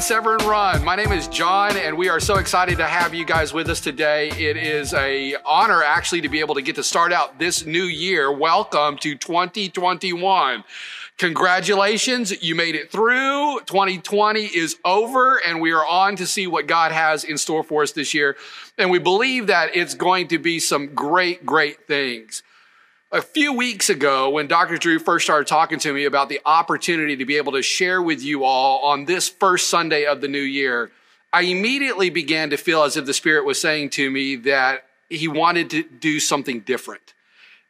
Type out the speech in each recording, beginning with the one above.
to Severin Run. My name is John, and we are so excited to have you guys with us today. It is an honor, actually, to be able to get to start out this new year. Welcome to 2021. Congratulations, you made it through. 2020 is over, and we are on to see what God has in store for us this year. And we believe that it's going to be some great, great things. A few weeks ago, when Dr. Drew first started talking to me about the opportunity to be able to share with you all on this first Sunday of the new year, I immediately began to feel as if the Spirit was saying to me that he wanted to do something different.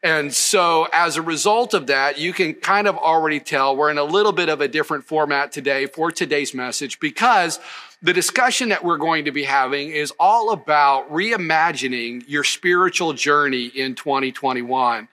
And so as a result of that, you can kind of already tell we're in a little bit of a different format today for today's message, because the discussion that we're going to be having is all about reimagining your spiritual journey in 2021.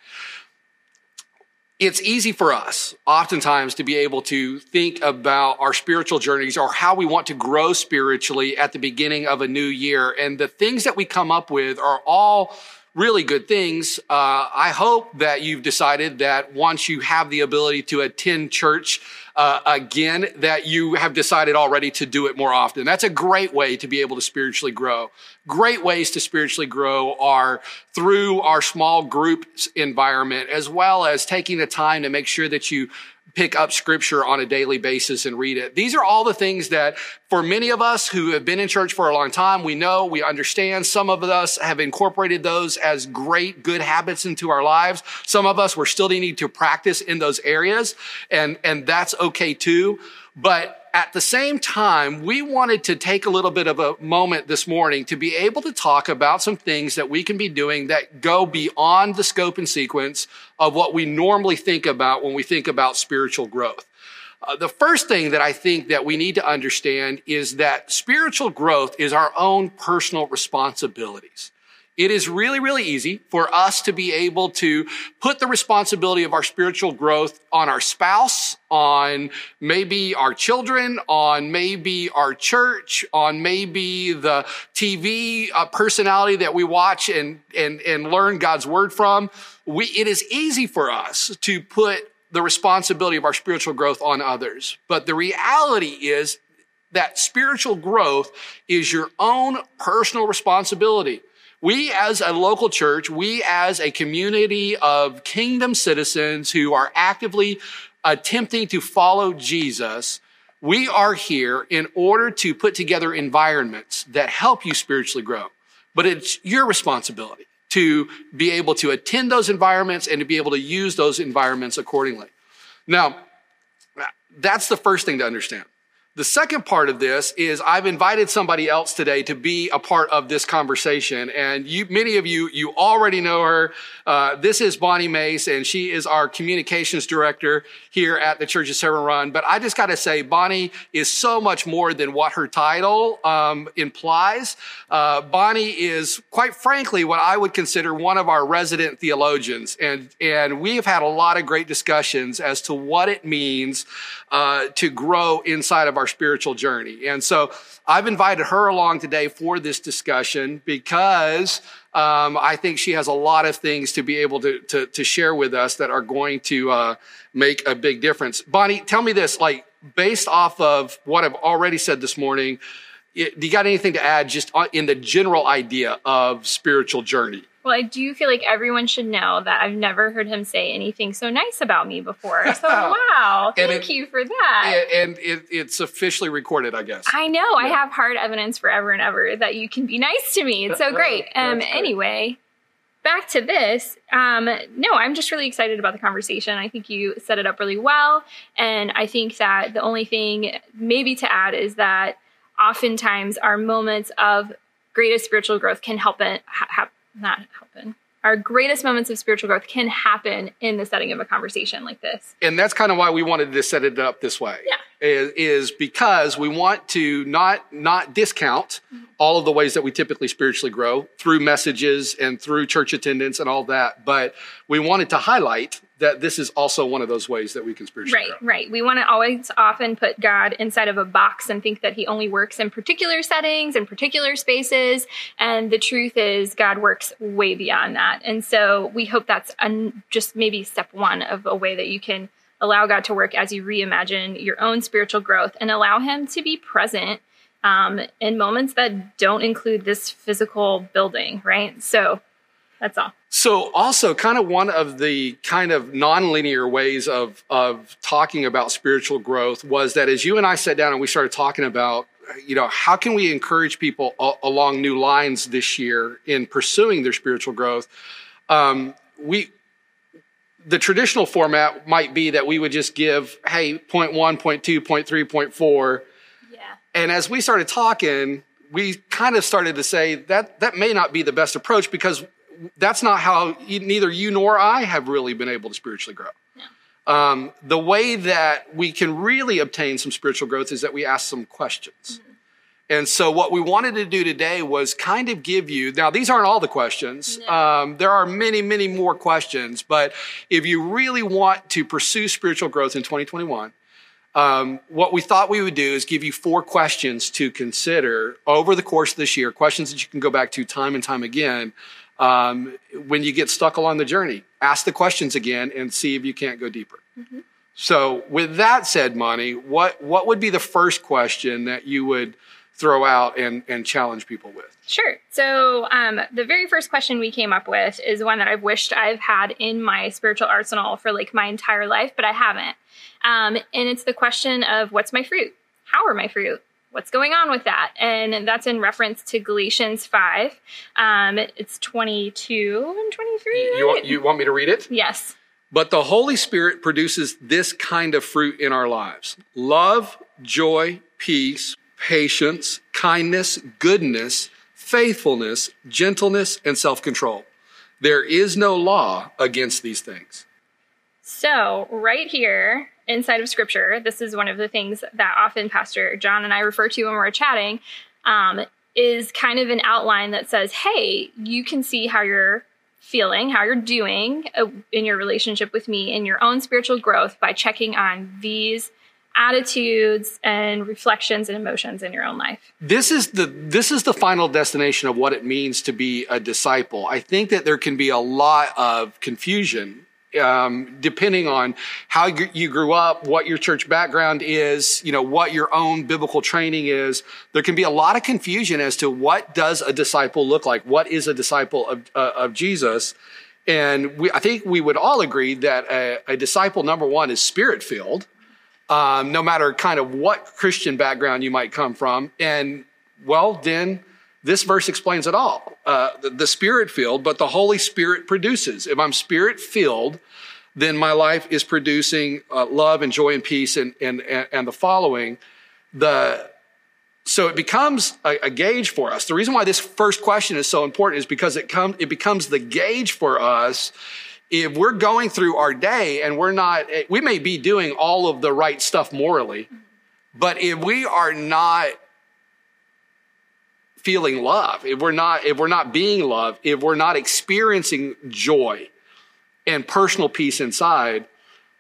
It's easy for us, oftentimes, to be able to think about our spiritual journeys or how we want to grow spiritually at the beginning of a new year. And the things that we come up with are all really good things. I hope that you've decided that once you have the ability to attend church again, that you have decided already to do it more often. That's a great way to be able to spiritually grow. Great ways to spiritually grow are through our small group environment, as well as taking the time to make sure that you pick up scripture on a daily basis and read it. These are all the things that for many of us who have been in church for a long time, we know, we understand. Some of us have incorporated those as great, good habits into our lives. Some of us, we're still need to practice in those areas, and that's okay too. But at the same time, we wanted to take a little bit of a moment this morning to be able to talk about some things that we can be doing that go beyond the scope and sequence of what we normally think about when we think about spiritual growth. The first thing that I think that we need to understand is that spiritual growth is our own personal responsibilities. It is really, really easy for us to be able to put the responsibility of our spiritual growth on our spouse, on maybe our children, on maybe our church, on maybe the TV personality that we watch and learn God's word from. It is easy for us to put the responsibility of our spiritual growth on others. But the reality is that spiritual growth is your own personal responsibility. We as a local church, we as a community of kingdom citizens who are actively attempting to follow Jesus, we are here in order to put together environments that help you spiritually grow. But it's your responsibility to be able to attend those environments and to be able to use those environments accordingly. Now, that's the first thing to understand. The second part of this is I've invited somebody else today to be a part of this conversation. And many of you already know her. This is Bonnie Mace, and she is our communications director here at the Church of Severn Run. But I just got to say, Bonnie is so much more than what her title implies. Bonnie is, quite frankly, what I would consider one of our resident theologians. And we have had a lot of great discussions as to what it means to grow inside of our spiritual journey. And so I've invited her along today for this discussion because I think she has a lot of things to be able to share with us that are going to make a big difference. Bonnie, tell me this, like, based off of what I've already said this morning, do you got anything to add just in the general idea of spiritual journey? Well, I do feel like everyone should know that I've never heard him say anything so nice about me before. So, wow, thank you for that. It's officially recorded, I guess. I know. Yeah. I have hard evidence forever and ever that you can be nice to me. It's so great. Anyway, back to this. No, I'm just really excited about the conversation. I think you set it up really well. And I think that the only thing maybe to add is that oftentimes our moments of greatest spiritual growth can Our greatest moments of spiritual growth can happen in the setting of a conversation like this. And that's kind of why we wanted to set it up this way. Yeah. Is because we want to not discount all of the ways that we typically spiritually grow through messages and through church attendance and all that. But we wanted to highlight that this is also one of those ways that we can spiritually grow. Right. We want to often put God inside of a box and think that he only works in particular settings and particular spaces. And the truth is God works way beyond that. And so we hope that's just maybe step one of a way that you can Allow God to work as you reimagine your own spiritual growth and allow him to be present in moments that don't include this physical building, right? So that's all. So also kind of one of the kind of nonlinear ways of talking about spiritual growth was that as you and I sat down and we started talking about, you know, how can we encourage people along new lines this year in pursuing their spiritual growth? The traditional format might be that we would just give, hey, point one, point two, point three, point four. Yeah. And as we started talking, we kind of started to say that may not be the best approach because that's not how neither you nor I have really been able to spiritually grow. No. The way that we can really obtain some spiritual growth is that we ask some questions. Mm-hmm. And so what we wanted to do today was kind of give you, now these aren't all the questions. No. There are many, many more questions, but if you really want to pursue spiritual growth in 2021, what we thought we would do is give you four questions to consider over the course of this year, questions that you can go back to time and time again. When you get stuck along the journey, ask the questions again and see if you can't go deeper. Mm-hmm. So with that said, Bonnie, what would be the first question that you would throw out and challenge people with? Sure. So the very first question we came up with is one that I've wished I've had in my spiritual arsenal for like my entire life, but I haven't. And it's the question of what's my fruit? How are my fruit? What's going on with that? And that's in reference to Galatians 5. It's 22 and 23. You want me to read it? Yes. But the Holy Spirit produces this kind of fruit in our lives. Love, joy, peace, patience, kindness, goodness, faithfulness, gentleness, and self-control. There is no law against these things. So right here inside of Scripture, this is one of the things that often Pastor John and I refer to when we're chatting, is kind of an outline that says, hey, you can see how you're feeling, how you're doing in your relationship with me in your own spiritual growth by checking on these attitudes and reflections and emotions in your own life. This is the final destination of what it means to be a disciple. I think that there can be a lot of confusion depending on how you grew up, what your church background is, you know, what your own biblical training is. There can be a lot of confusion as to what does a disciple look like? What is a disciple of Jesus? And I think we would all agree that a disciple, number one, is spirit-filled. No matter kind of what Christian background you might come from. And well, then this verse explains it all. The spirit filled, but the Holy Spirit produces. If I'm spirit filled, then my life is producing love and joy and peace and the following. So it becomes a gauge for us. The reason why this first question is so important is because it becomes the gauge for us. If we're going through our day and we may be doing all of the right stuff morally, but if we are not feeling love, if we're not being loved, if we're not experiencing joy and personal peace inside,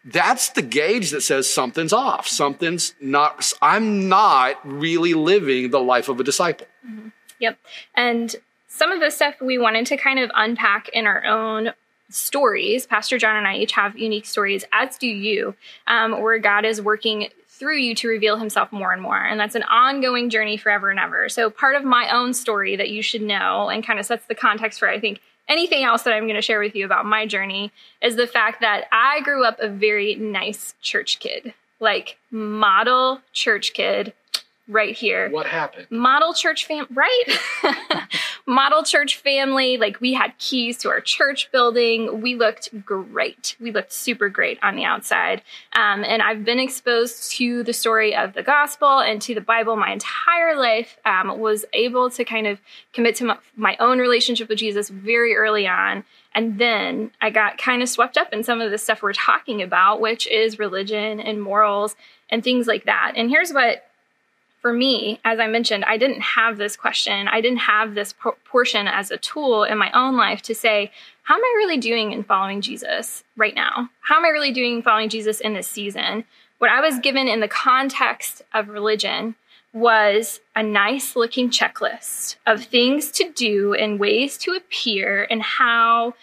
that's the gauge that says something's off. Something's not, I'm not really living the life of a disciple. Mm-hmm. Yep. And some of the stuff we wanted to kind of unpack in our own stories. Pastor John and I each have unique stories, as do you, where God is working through you to reveal himself more and more. And that's an ongoing journey forever and ever. So part of my own story that you should know and kind of sets the context for, I think, anything else that I'm going to share with you about my journey is the fact that I grew up a very nice church kid, like model church kid. Right here. What happened? Model church family, right? Model church family. Like we had keys to our church building. We looked great. We looked super great on the outside. And I've been exposed to the story of the gospel and to the Bible my entire life. Was able to kind of commit to my own relationship with Jesus very early on. And then I got kind of swept up in some of the stuff we're talking about, which is religion and morals and things like that. And here's what, for me, as I mentioned, I didn't have this question. I didn't have this portion as a tool in my own life to say, how am I really doing in following Jesus right now? How am I really doing following Jesus in this season? What I was given in the context of religion was a nice looking checklist of things to do and ways to appear and how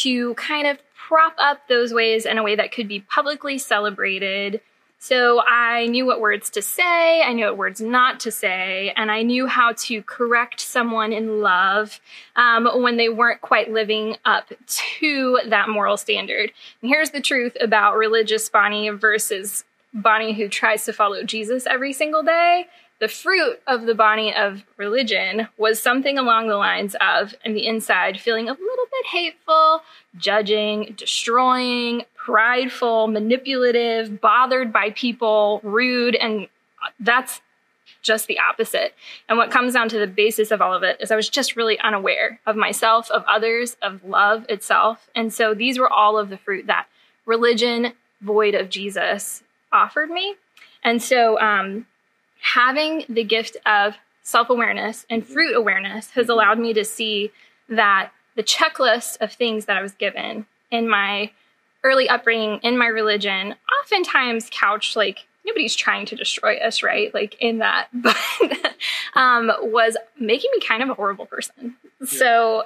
to kind of prop up those ways in a way that could be publicly celebrated. So I knew what words to say, I knew what words not to say, and I knew how to correct someone in love when they weren't quite living up to that moral standard. And here's the truth about religious Bonnie versus Bonnie who tries to follow Jesus every single day. The fruit of the Bonnie of religion was something along the lines of, on the inside, feeling a little bit hateful, judging, destroying, prideful, manipulative, bothered by people, rude, and that's just the opposite. And what comes down to the basis of all of it is I was just really unaware of myself, of others, of love itself. And so these were all of the fruit that religion void of Jesus offered me. And so, having the gift of self-awareness and fruit awareness has allowed me to see that the checklist of things that I was given in my early upbringing, in my religion, oftentimes couched like, nobody's trying to destroy us, right? Like in that, but was making me kind of a horrible person. Yeah. So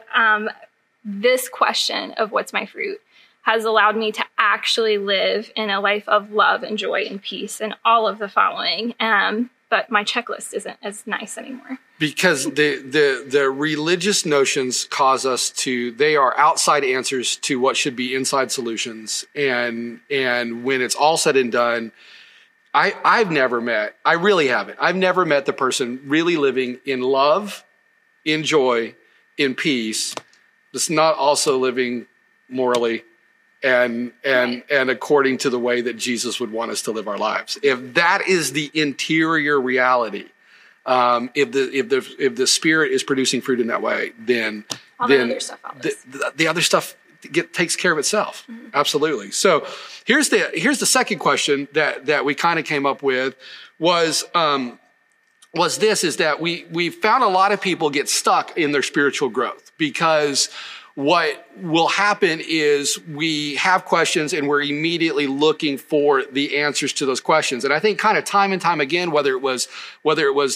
this question of what's my fruit has allowed me to actually live in a life of love and joy and peace and all of the following. But my checklist isn't as nice anymore. Because the religious notions cause us to, they are outside answers to what should be inside solutions. And when it's all said and done, I've never met the person really living in love, in joy, in peace, that's not also living morally and according to the way that Jesus would want us to live our lives. If that is the interior reality, if the Spirit is producing fruit in that way, then the other stuff takes care of itself. Mm-hmm. Absolutely. So here's the second question that we kind of came up with was that we found a lot of people get stuck in their spiritual growth because what will happen is we have questions and we're immediately looking for the answers to those questions. And I think kind of time and time again, whether it was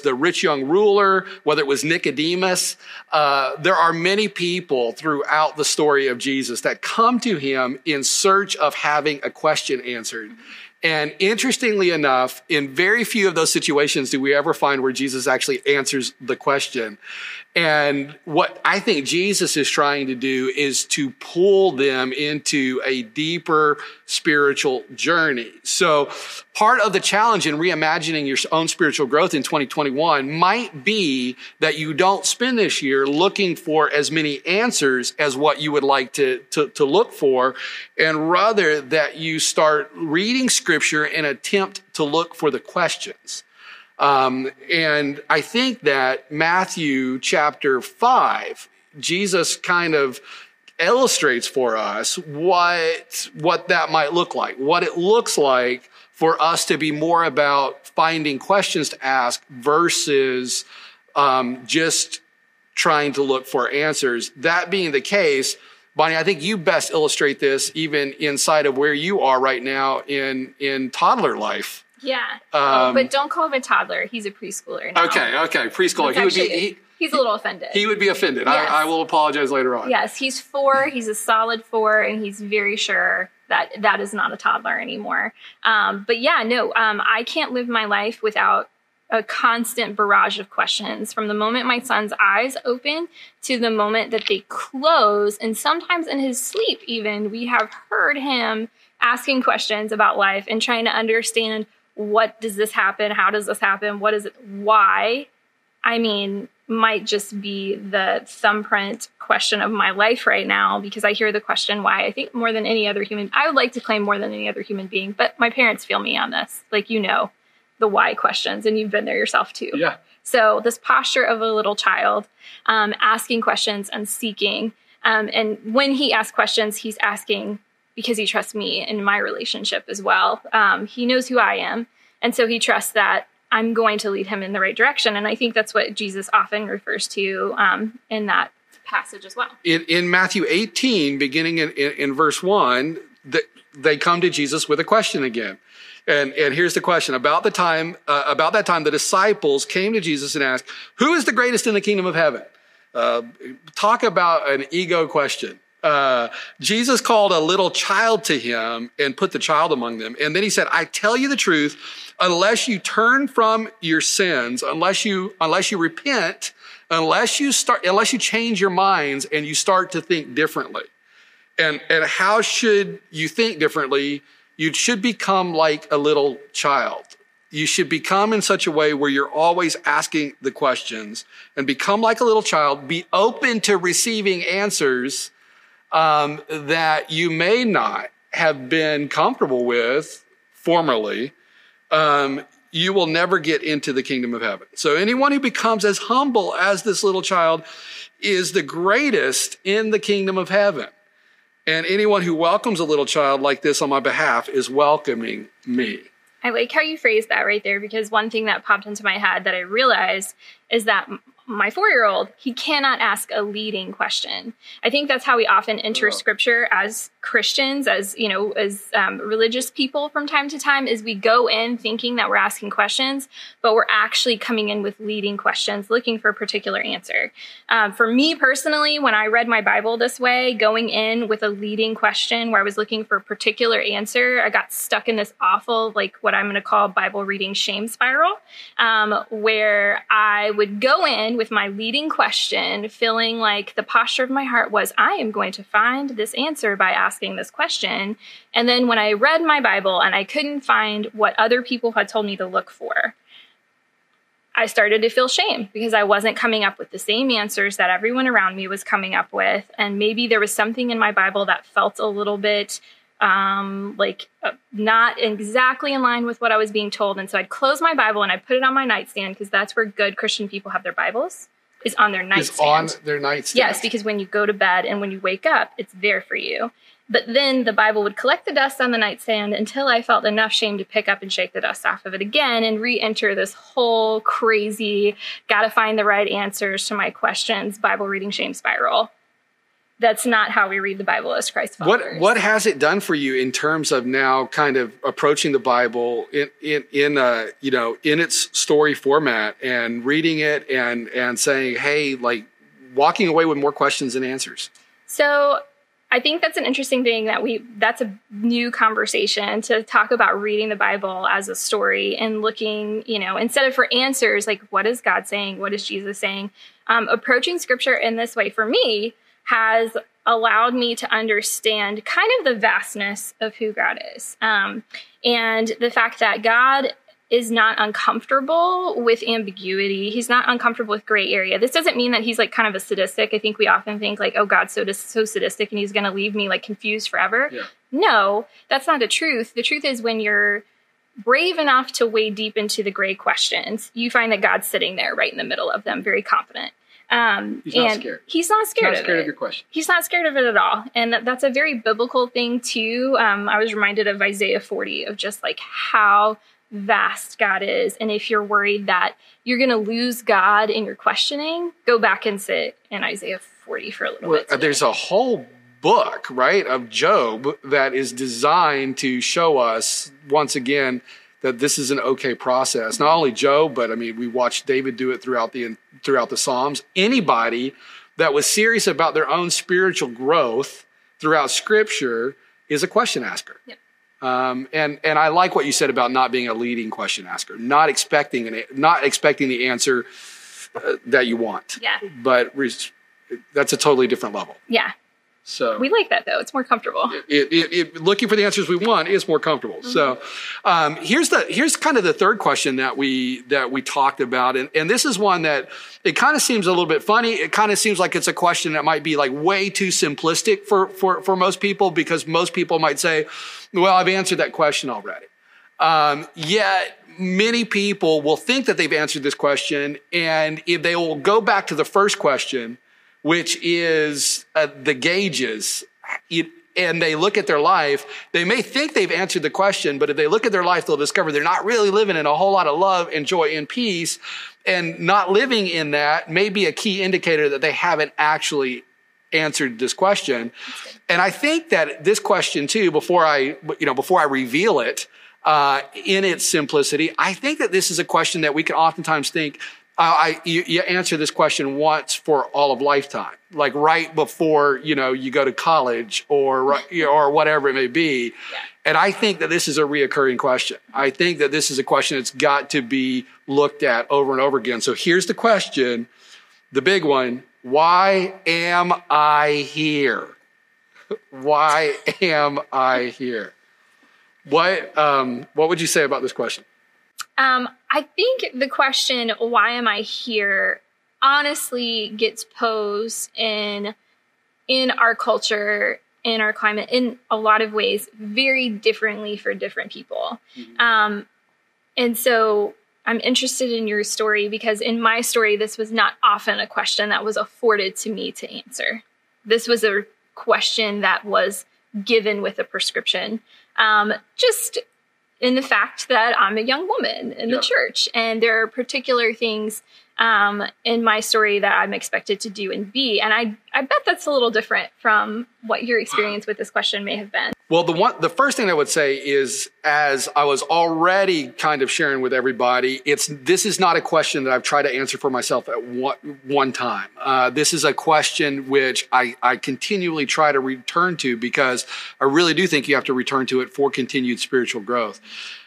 the rich young ruler, whether it was Nicodemus, there are many people throughout the story of Jesus that come to him in search of having a question answered. And interestingly enough, in very few of those situations do we ever find where Jesus actually answers the question. And what I think Jesus is trying to do is to pull them into a deeper spiritual journey. So part of the challenge in reimagining your own spiritual growth in 2021 might be that you don't spend this year looking for as many answers as what you would like to look for, and rather that you start reading Scripture and attempt to look for the questions. And I think that Matthew chapter 5, Jesus kind of illustrates for us what that might look like, what it looks like for us to be more about finding questions to ask versus just trying to look for answers. That being the case, Bonnie, I think you best illustrate this even inside of where you are right now in toddler life. Yeah, but don't call him a toddler. He's a preschooler now. Okay, preschooler. He's a little offended. He would be offended. Yes. I will apologize later on. Yes, he's 4. He's a solid 4, and he's very sure that is not a toddler anymore. I can't live my life without a constant barrage of questions from the moment my son's eyes open to the moment that they close. And sometimes in his sleep even, we have heard him asking questions about life and trying to understand, what does this happen? How does this happen? What is it? Why? I mean, might just be the thumbprint question of my life right now, because I hear the question why, I think more than any other human, I would like to claim more than any other human being, but my parents feel me on this. Like, you know, the why questions, and you've been there yourself too. Yeah. So this posture of a little child, asking questions and seeking. And when he asks questions, he's asking because he trusts me in my relationship as well. He knows who I am. And so he trusts that I'm going to lead him in the right direction. And I think that's what Jesus often refers to in that passage as well. In Matthew 18, beginning in verse 1, they come to Jesus with a question again. And here's the question. About that time, the disciples came to Jesus and asked, who is the greatest in the kingdom of heaven? Talk about an ego question. Jesus called a little child to him and put the child among them. And then he said, I tell you the truth, unless you turn from your sins, unless you repent, unless you change your minds and you start to think differently. And how should you think differently? You should become like a little child. You should become in such a way where you're always asking the questions and become like a little child. Be open to receiving answers that you may not have been comfortable with formerly. You will never get into the kingdom of heaven. So anyone who becomes as humble as this little child is the greatest in the kingdom of heaven. And anyone who welcomes a little child like this on my behalf is welcoming me. I like how you phrased that right there, because one thing that popped into my head that I realized is that my 4-year-old, he cannot ask a leading question. I think that's how we often enter scripture as Christians, as, you know, as religious people from time to time, is we go in thinking that we're asking questions, but we're actually coming in with leading questions, looking for a particular answer. For me personally, when I read my Bible this way, going in with a leading question where I was looking for a particular answer, I got stuck in this awful, like what I'm going to call Bible reading shame spiral, where I would go in with my leading question, feeling like the posture of my heart was, I am going to find this answer by asking this question. And then when I read my Bible and I couldn't find what other people had told me to look for, I started to feel shame because I wasn't coming up with the same answers that everyone around me was coming up with. And maybe there was something in my Bible that felt a little bit not exactly in line with what I was being told. And so I'd close my Bible and I'd put it on my nightstand, because that's where good Christian people have their Bibles, is on their nightstand. It's on their nightstand. Yes, because when you go to bed and when you wake up, it's there for you. But then the Bible would collect the dust on the nightstand until I felt enough shame to pick up and shake the dust off of it again and re-enter this whole crazy, gotta find the right answers to my questions, Bible reading shame spiral. That's not how we read the Bible as Christ followers. What has it done for you in terms of now kind of approaching the Bible in its story format and reading it and saying, hey, like walking away with more questions than answers? So I think that's an interesting thing that's a new conversation to talk about, reading the Bible as a story and looking, you know, instead of for answers, like what is God saying? What is Jesus saying? Approaching scripture in this way for me has allowed me to understand kind of the vastness of who God is. And the fact that God is not uncomfortable with ambiguity. He's not uncomfortable with gray area. This doesn't mean that he's like kind of a sadistic. I think we often think like, oh, God's so sadistic and he's going to leave me like confused forever. Yeah. No, that's not the truth. The truth is, when you're brave enough to wade deep into the gray questions, you find that God's sitting there right in the middle of them, very confident. He's not scared of your question. He's not scared of it at all. And that's a very biblical thing too. I was reminded of Isaiah 40, of just like how vast God is. And if you're worried that you're going to lose God in your questioning, go back and sit in Isaiah 40 for a little bit today. There's a whole book, right, of Job that is designed to show us once again that this is an okay process. Not only Job, but I mean, we watched David do it throughout the Psalms. Anybody that was serious about their own spiritual growth throughout Scripture is a question asker. Yep. And I like what you said about not being a leading question asker, not expecting the answer that you want. Yeah. But that's a totally different level. Yeah. So we like that, though. It's more comfortable. Looking for the answers we want is more comfortable. Mm-hmm. So here's kind of the third question that we talked about. And this is one that it kind of seems a little bit funny. It kind of seems like it's a question that might be like way too simplistic for most people, because most people might say, well, I've answered that question already. Yet many people will think that they've answered this question. And if they will go back to the first question, which is the gauges, and they look at their life, they may think they've answered the question, but if they look at their life, they'll discover they're not really living in a whole lot of love and joy and peace, and not living in that may be a key indicator that they haven't actually answered this question. And I think that this question too, before I reveal it in its simplicity, I think that this is a question that we can oftentimes think You answer this question once for all of lifetime, like right before, you know, you go to college or whatever it may be. Yeah. And I think that this is a reoccurring question. I think that this is a question that's got to be looked at over and over again. So here's the question, the big one. Why am I here? Why am I here? What would you say about this question? I think the question, why am I here, honestly gets posed in our culture, in our climate, in a lot of ways, very differently for different people. Mm-hmm. And so I'm interested in your story because in my story, this was not often a question that was afforded to me to answer. This was a question that was given with a prescription. Just in the fact that I'm a young woman in the church, and there are particular things in my story that I'm expected to do and be. And I bet that's a little different from what your experience with this question may have been. Well, the first thing I would say is, as I was already kind of sharing with everybody, this is not a question that I've tried to answer for myself at one time. This is a question which I continually try to return to because I really do think you have to return to it for continued spiritual growth.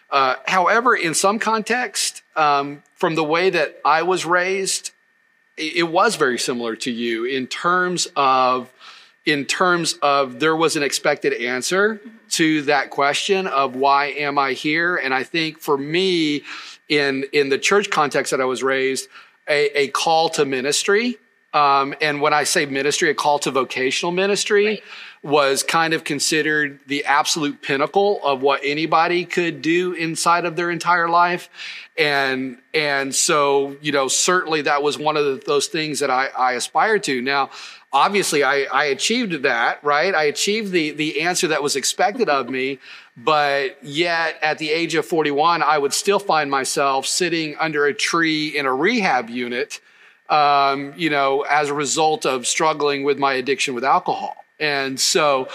However, in some context, from the way that I was raised, it was very similar to you in terms of there was an expected answer to that question of why am I here? And I think for me, in the church context that I was raised, a call to ministry, and when I say ministry, a call to vocational ministry, right, was kind of considered the absolute pinnacle of what anybody could do inside of their entire life. And so, you know, certainly that was one of those things that I aspired to. Now, obviously, I achieved that, right? I achieved the answer that was expected of me, but yet at the age of 41, I would still find myself sitting under a tree in a rehab unit, you know, as a result of struggling with my addiction with alcohol. And so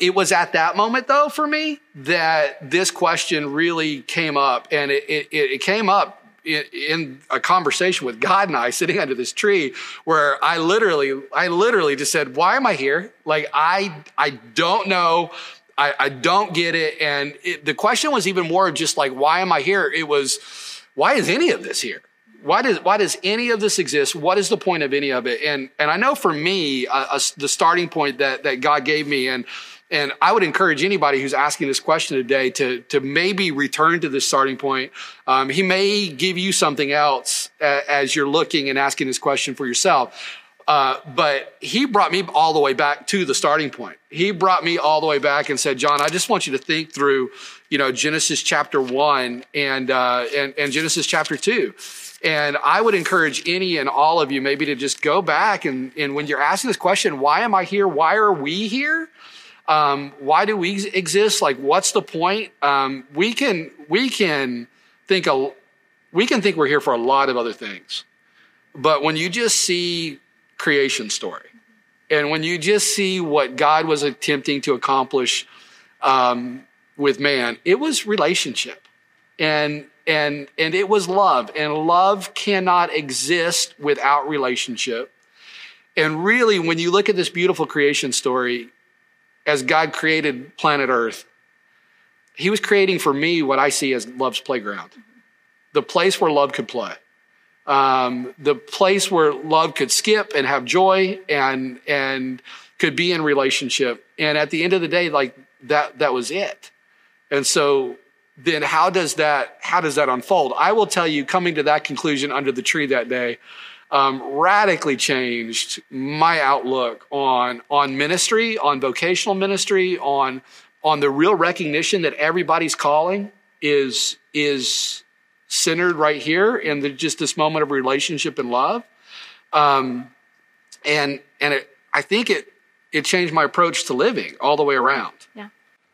it was at that moment, though, for me, that this question really came up. And it came up in a conversation with God and I sitting under this tree where I literally just said, why am I here? Like, I don't know. I don't get it. And the question was even more just like, why am I here? It was, why is any of this here? Why does any of this exist? What is the point of any of it? And I know for me, the starting point that God gave me, and I would encourage anybody who's asking this question today to maybe return to this starting point. He may give you something else as you're looking and asking this question for yourself. But he brought me all the way back to the starting point. He brought me all the way back and said, John, I just want you to think through, you know, Genesis chapter 1 and Genesis chapter 2. And I would encourage any and all of you maybe to just go back and when you're asking this question, why am I here? Why are we here? Why do we exist? Like, what's the point? We can think we're here for a lot of other things, but when you just see creation story. And when you just see what God was attempting to accomplish with man, it was relationship. And it was love. And love cannot exist without relationship. And really, when you look at this beautiful creation story, as God created planet Earth, he was creating for me what I see as love's playground, the place where love could play. The place where love could skip and have joy and could be in relationship. And at the end of the day, like that was it. And so then how does that unfold? I will tell you, coming to that conclusion under the tree that day, radically changed my outlook on ministry, on vocational ministry, on the real recognition that everybody's calling is centered right here in just this moment of relationship and love. I think it changed my approach to living all the way around. Yeah.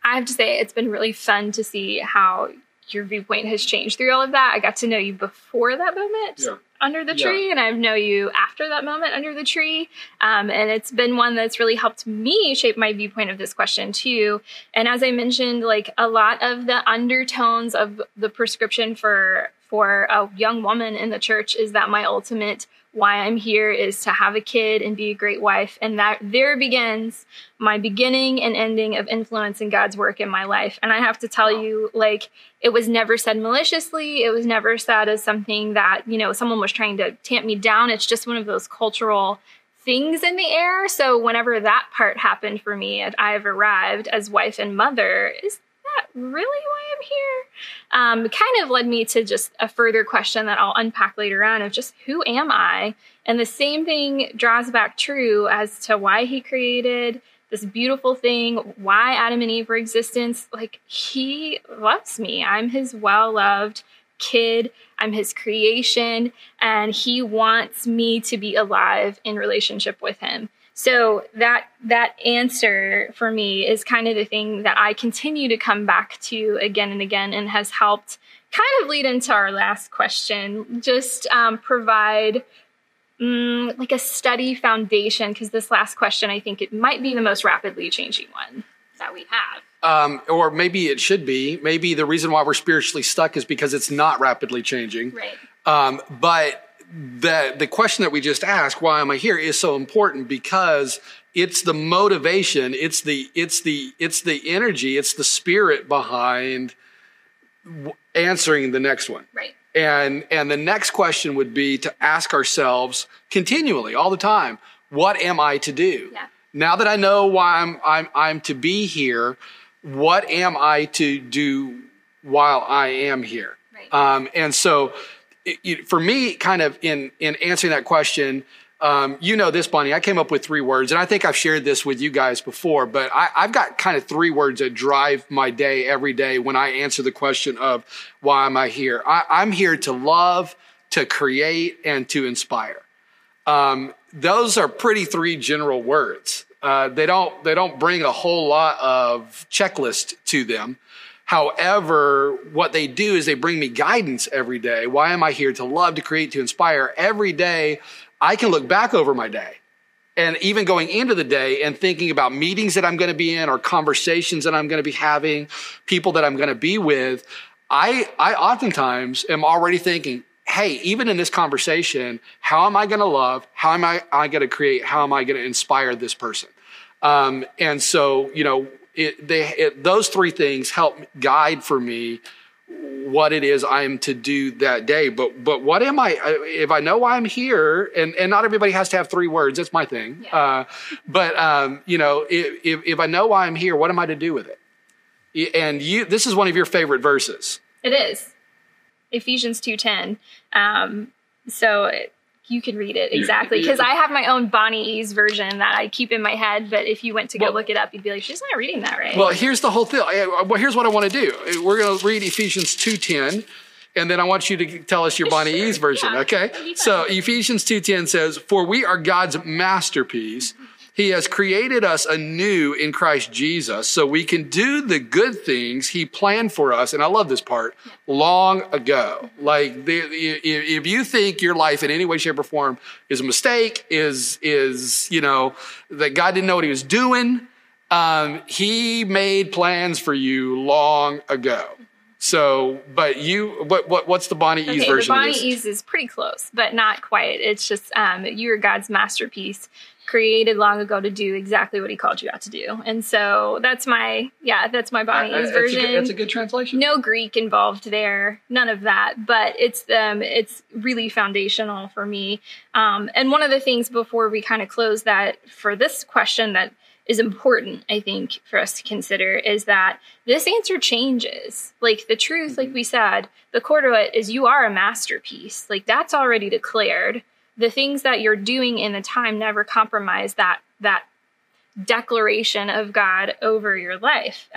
I have to say, it's been really fun to see how your viewpoint has changed through all of that. I got to know you before that moment under the tree, and I know you after that moment under the tree. And it's been one that's really helped me shape my viewpoint of this question too. And as I mentioned, like, a lot of the undertones of the prescription for for a young woman in the church is that my ultimate why I'm here is to have a kid and be a great wife. And that there begins my beginning and ending of influencing God's work in my life. And I have to tell you, like, it was never said maliciously. It was never said as something that, you know, someone was trying to tamp me down. It's just one of those cultural things in the air. So whenever that part happened for me, and I've arrived as wife and mother, is that really why I'm here? Kind of led me to just a further question that I'll unpack later on of just who am I? And the same thing draws back true as to why he created this beautiful thing, why Adam and Eve were existence. Like, he loves me. I'm his well-loved kid. I'm his creation. And he wants me to be alive in relationship with him. So that answer for me is kind of the thing that I continue to come back to again and again, and has helped kind of lead into our last question, just provide like a steady foundation, because this last question, I think it might be the most rapidly changing one that we have. Or maybe it should be. Maybe the reason why we're spiritually stuck is because it's not rapidly changing. Right. But the question that we just asked, why am I here, is so important, because it's the motivation, it's the energy, it's the spirit behind answering the next one. Right. And the next question would be to ask ourselves continually, all the time, what am I to do? Yeah. Now that I know why I'm to be here, what am I to do while I am here? Right. And so, for me, kind of in answering that question, you know this, Bonnie, I came up with three words, and I think I've shared this with you guys before, but I've got kind of three words that drive my day every day when I answer the question of why am I here? I'm here to love, to create, and to inspire. Those are pretty three general words. They don't bring a whole lot of checklist to them. However, what they do is they bring me guidance every day. Why am I here? To love, to create, to inspire. Every day, I can look back over my day, and even going into the day and thinking about meetings that I'm going to be in, or conversations that I'm going to be having, people that I'm going to be with. I oftentimes am already thinking, hey, even in this conversation, how am I going to love? How am I going to create? How am I going to inspire this person? And so, you know, those three things help guide for me what it is I am to do that day. But what am I, if I know why I'm here, and not everybody has to have three words, that's my thing. Yeah. You know, if I know why I'm here, what am I to do with it? And this is one of your favorite verses. It is. Ephesians 2:10. You can read it exactly, because I have my own Bonnie E's version that I keep in my head. But if you went to go look it up, you'd be like, she's not reading that right. Well, here's the whole thing. Well, here's what I want to do. We're going to read Ephesians 2:10, and then I want you to tell us your Bonnie E's version. Yeah. Okay. So Ephesians 2:10 says, "For we are God's masterpiece. He has created us anew in Christ Jesus, so we can do the good things He planned for us." And I love this part. Long ago. Like, if you think your life in any way, shape, or form is a mistake, you know, that God didn't know what He was doing, He made plans for you long ago. So, but what's the Bonnie E's version? The Bonnie E's is pretty close, but not quite. It's just, you are God's masterpiece, created long ago to do exactly what He called you out to do. And so that's my Bonnie E's version. That's a good translation. No Greek involved there, none of that, but it's really foundational for me. And one of the things before we kind of close that for this question that is important, I think, for us to consider is that this answer changes. Like, the truth, mm-hmm. like we said, the core to it is you are a masterpiece. Like, that's already declared. The things that you're doing in the time never compromise that declaration of God over your life.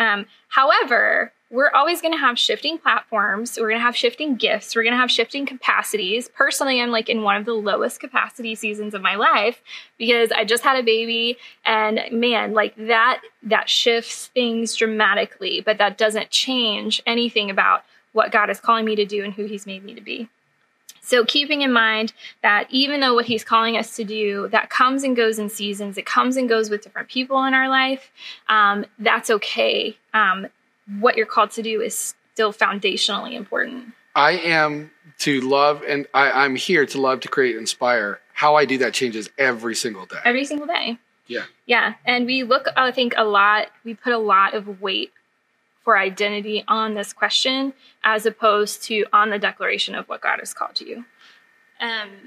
However, we're always going to have shifting platforms. We're going to have shifting gifts. We're going to have shifting capacities. Personally, I'm like in one of the lowest capacity seasons of my life because I just had a baby, and man, like that shifts things dramatically, but that doesn't change anything about what God is calling me to do and who He's made me to be. So keeping in mind that even though what He's calling us to do, that comes and goes in seasons, it comes and goes with different people in our life, that's okay. What you're called to do is still foundationally important. I am to love, and I'm here to love, to create, inspire. How I do that changes every single day. Every single day. Yeah. Yeah. And we look, I think, we put a lot of weight for identity on this question as opposed to on the declaration of what God has called you.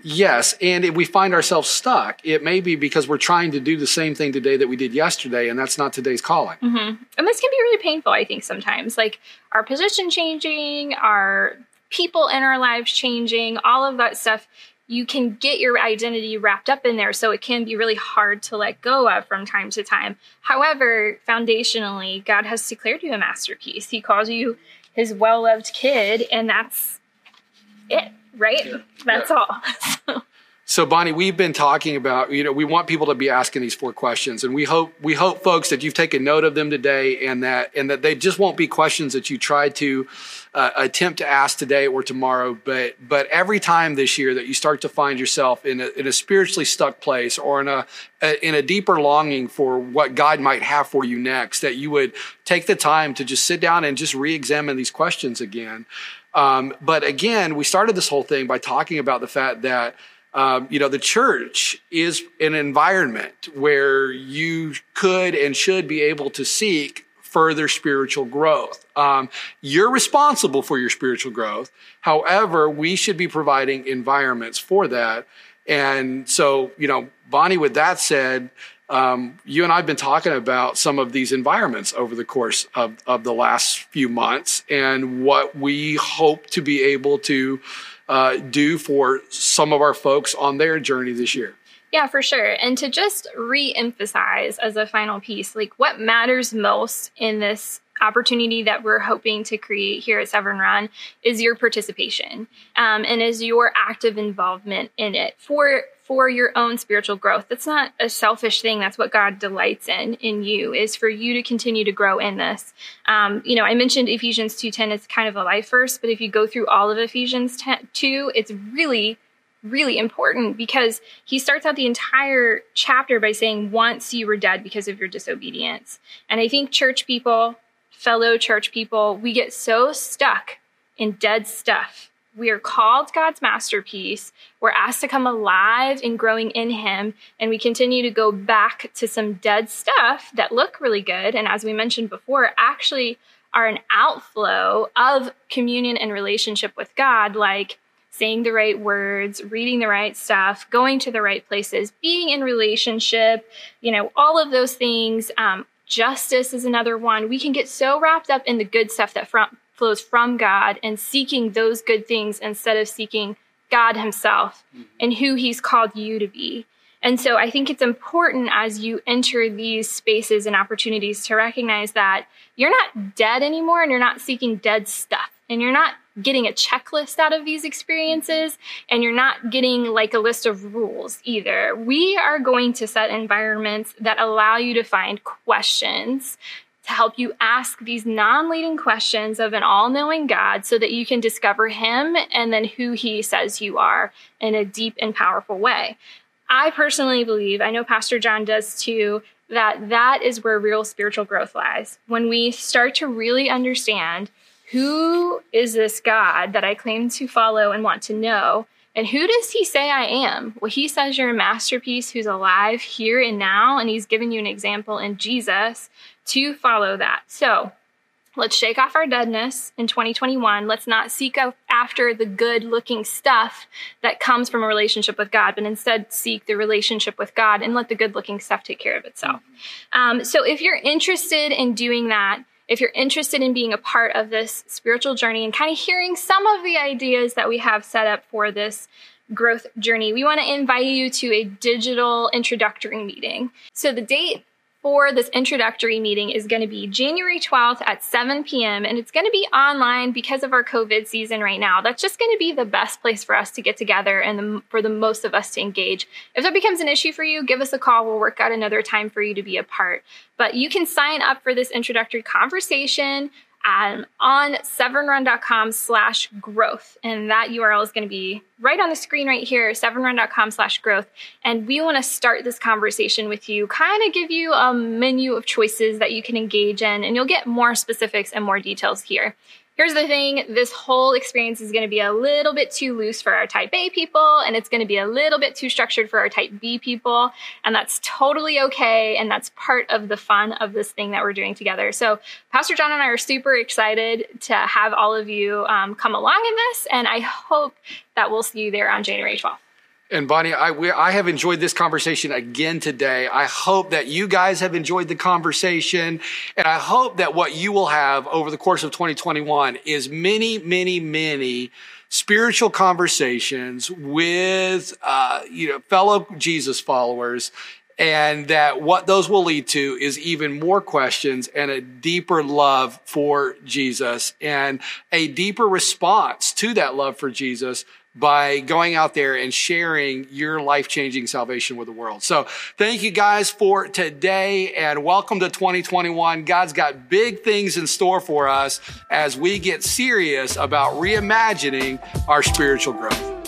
Yes. And if we find ourselves stuck, it may be because we're trying to do the same thing today that we did yesterday, and that's not today's calling. Mm-hmm. And this can be really painful, I think, sometimes. Like our position changing, our people in our lives changing, all of that stuff, you can get your identity wrapped up in there. So it can be really hard to let go of from time to time. However, foundationally, God has declared you a masterpiece. He calls you his well-loved kid, and that's it. Right? Yeah. That's all. So Bonnie, we've been talking about, we want people to be asking these 4 questions, and we hope folks that you've taken note of them today, and that they just won't be questions that you try to attempt to ask today or tomorrow, but every time this year that you start to find yourself in a spiritually stuck place, or in a deeper longing for what God might have for you next, that you would take the time to just sit down and just re-examine these questions again. But again, we started this whole thing by talking about the fact that, the church is an environment where you could and should be able to seek further spiritual growth. You're responsible for your spiritual growth. However, we should be providing environments for that. And so, Bonnie, with that said, you and I have been talking about some of these environments over the course of the last few months, and what we hope to be able to do for some of our folks on their journey this year. Yeah, for sure. And to just re-emphasize as a final piece, like what matters most in this opportunity that we're hoping to create here at Severn Run is your participation, and is your active involvement in it for your own spiritual growth. That's not a selfish thing. That's what God delights in you, is for you to continue to grow in this. I mentioned Ephesians 2:10 is kind of a life verse, but if you go through all of Ephesians 2, it's really, really important, because he starts out the entire chapter by saying, once you were dead because of your disobedience. And I think fellow church people, we get so stuck in dead stuff. We are called God's masterpiece. We're asked to come alive and growing in him. And we continue to go back to some dead stuff that look really good. And as we mentioned before, actually are an outflow of communion and relationship with God, like saying the right words, reading the right stuff, going to the right places, being in relationship, all of those things. Justice is another one. We can get so wrapped up in the good stuff that flows from God, and seeking those good things instead of seeking God himself and who he's called you to be. And so I think it's important as you enter these spaces and opportunities to recognize that you're not dead anymore, and you're not seeking dead stuff, and you're not getting a checklist out of these experiences, and you're not getting like a list of rules either. We are going to set environments that allow you to find questions to help you ask these non-leading questions of an all-knowing God, so that you can discover him and then who he says you are in a deep and powerful way. I personally believe, I know Pastor John does too, that is where real spiritual growth lies. When we start to really understand, who is this God that I claim to follow and want to know? And who does he say I am? Well, he says you're a masterpiece who's alive here and now, and he's given you an example in Jesus to follow that. So let's shake off our deadness in 2021. Let's not seek after the good-looking stuff that comes from a relationship with God, but instead seek the relationship with God and let the good-looking stuff take care of itself. So if you're interested in doing that, if you're interested in being a part of this spiritual journey and kind of hearing some of the ideas that we have set up for this growth journey, we want to invite you to a digital introductory meeting. So the date for this introductory meeting is going to be January 12th at 7 p.m. And it's going to be online because of our COVID season right now. That's just going to be the best place for us to get together and for the most of us to engage. If that becomes an issue for you, give us a call. We'll work out another time for you to be a part. But you can sign up for this introductory conversation on severnrun.com/growth. And that URL is going to be right on the screen right here, severnrun.com/growth. And we want to start this conversation with you, kind of give you a menu of choices that you can engage in, and you'll get more specifics and more details here. Here's the thing, this whole experience is going to be a little bit too loose for our type A people, and it's going to be a little bit too structured for our type B people, and that's totally okay, and that's part of the fun of this thing that we're doing together. So Pastor John and I are super excited to have all of you come along in this, and I hope that we'll see you there on January 12th. And Bonnie, I have enjoyed this conversation again today. I hope that you guys have enjoyed the conversation. And I hope that what you will have over the course of 2021 is many, many, many spiritual conversations with fellow Jesus followers. And that what those will lead to is even more questions and a deeper love for Jesus and a deeper response to that love for Jesus by going out there and sharing your life-changing salvation with the world. So thank you guys for today and welcome to 2021. God's got big things in store for us as we get serious about reimagining our spiritual growth.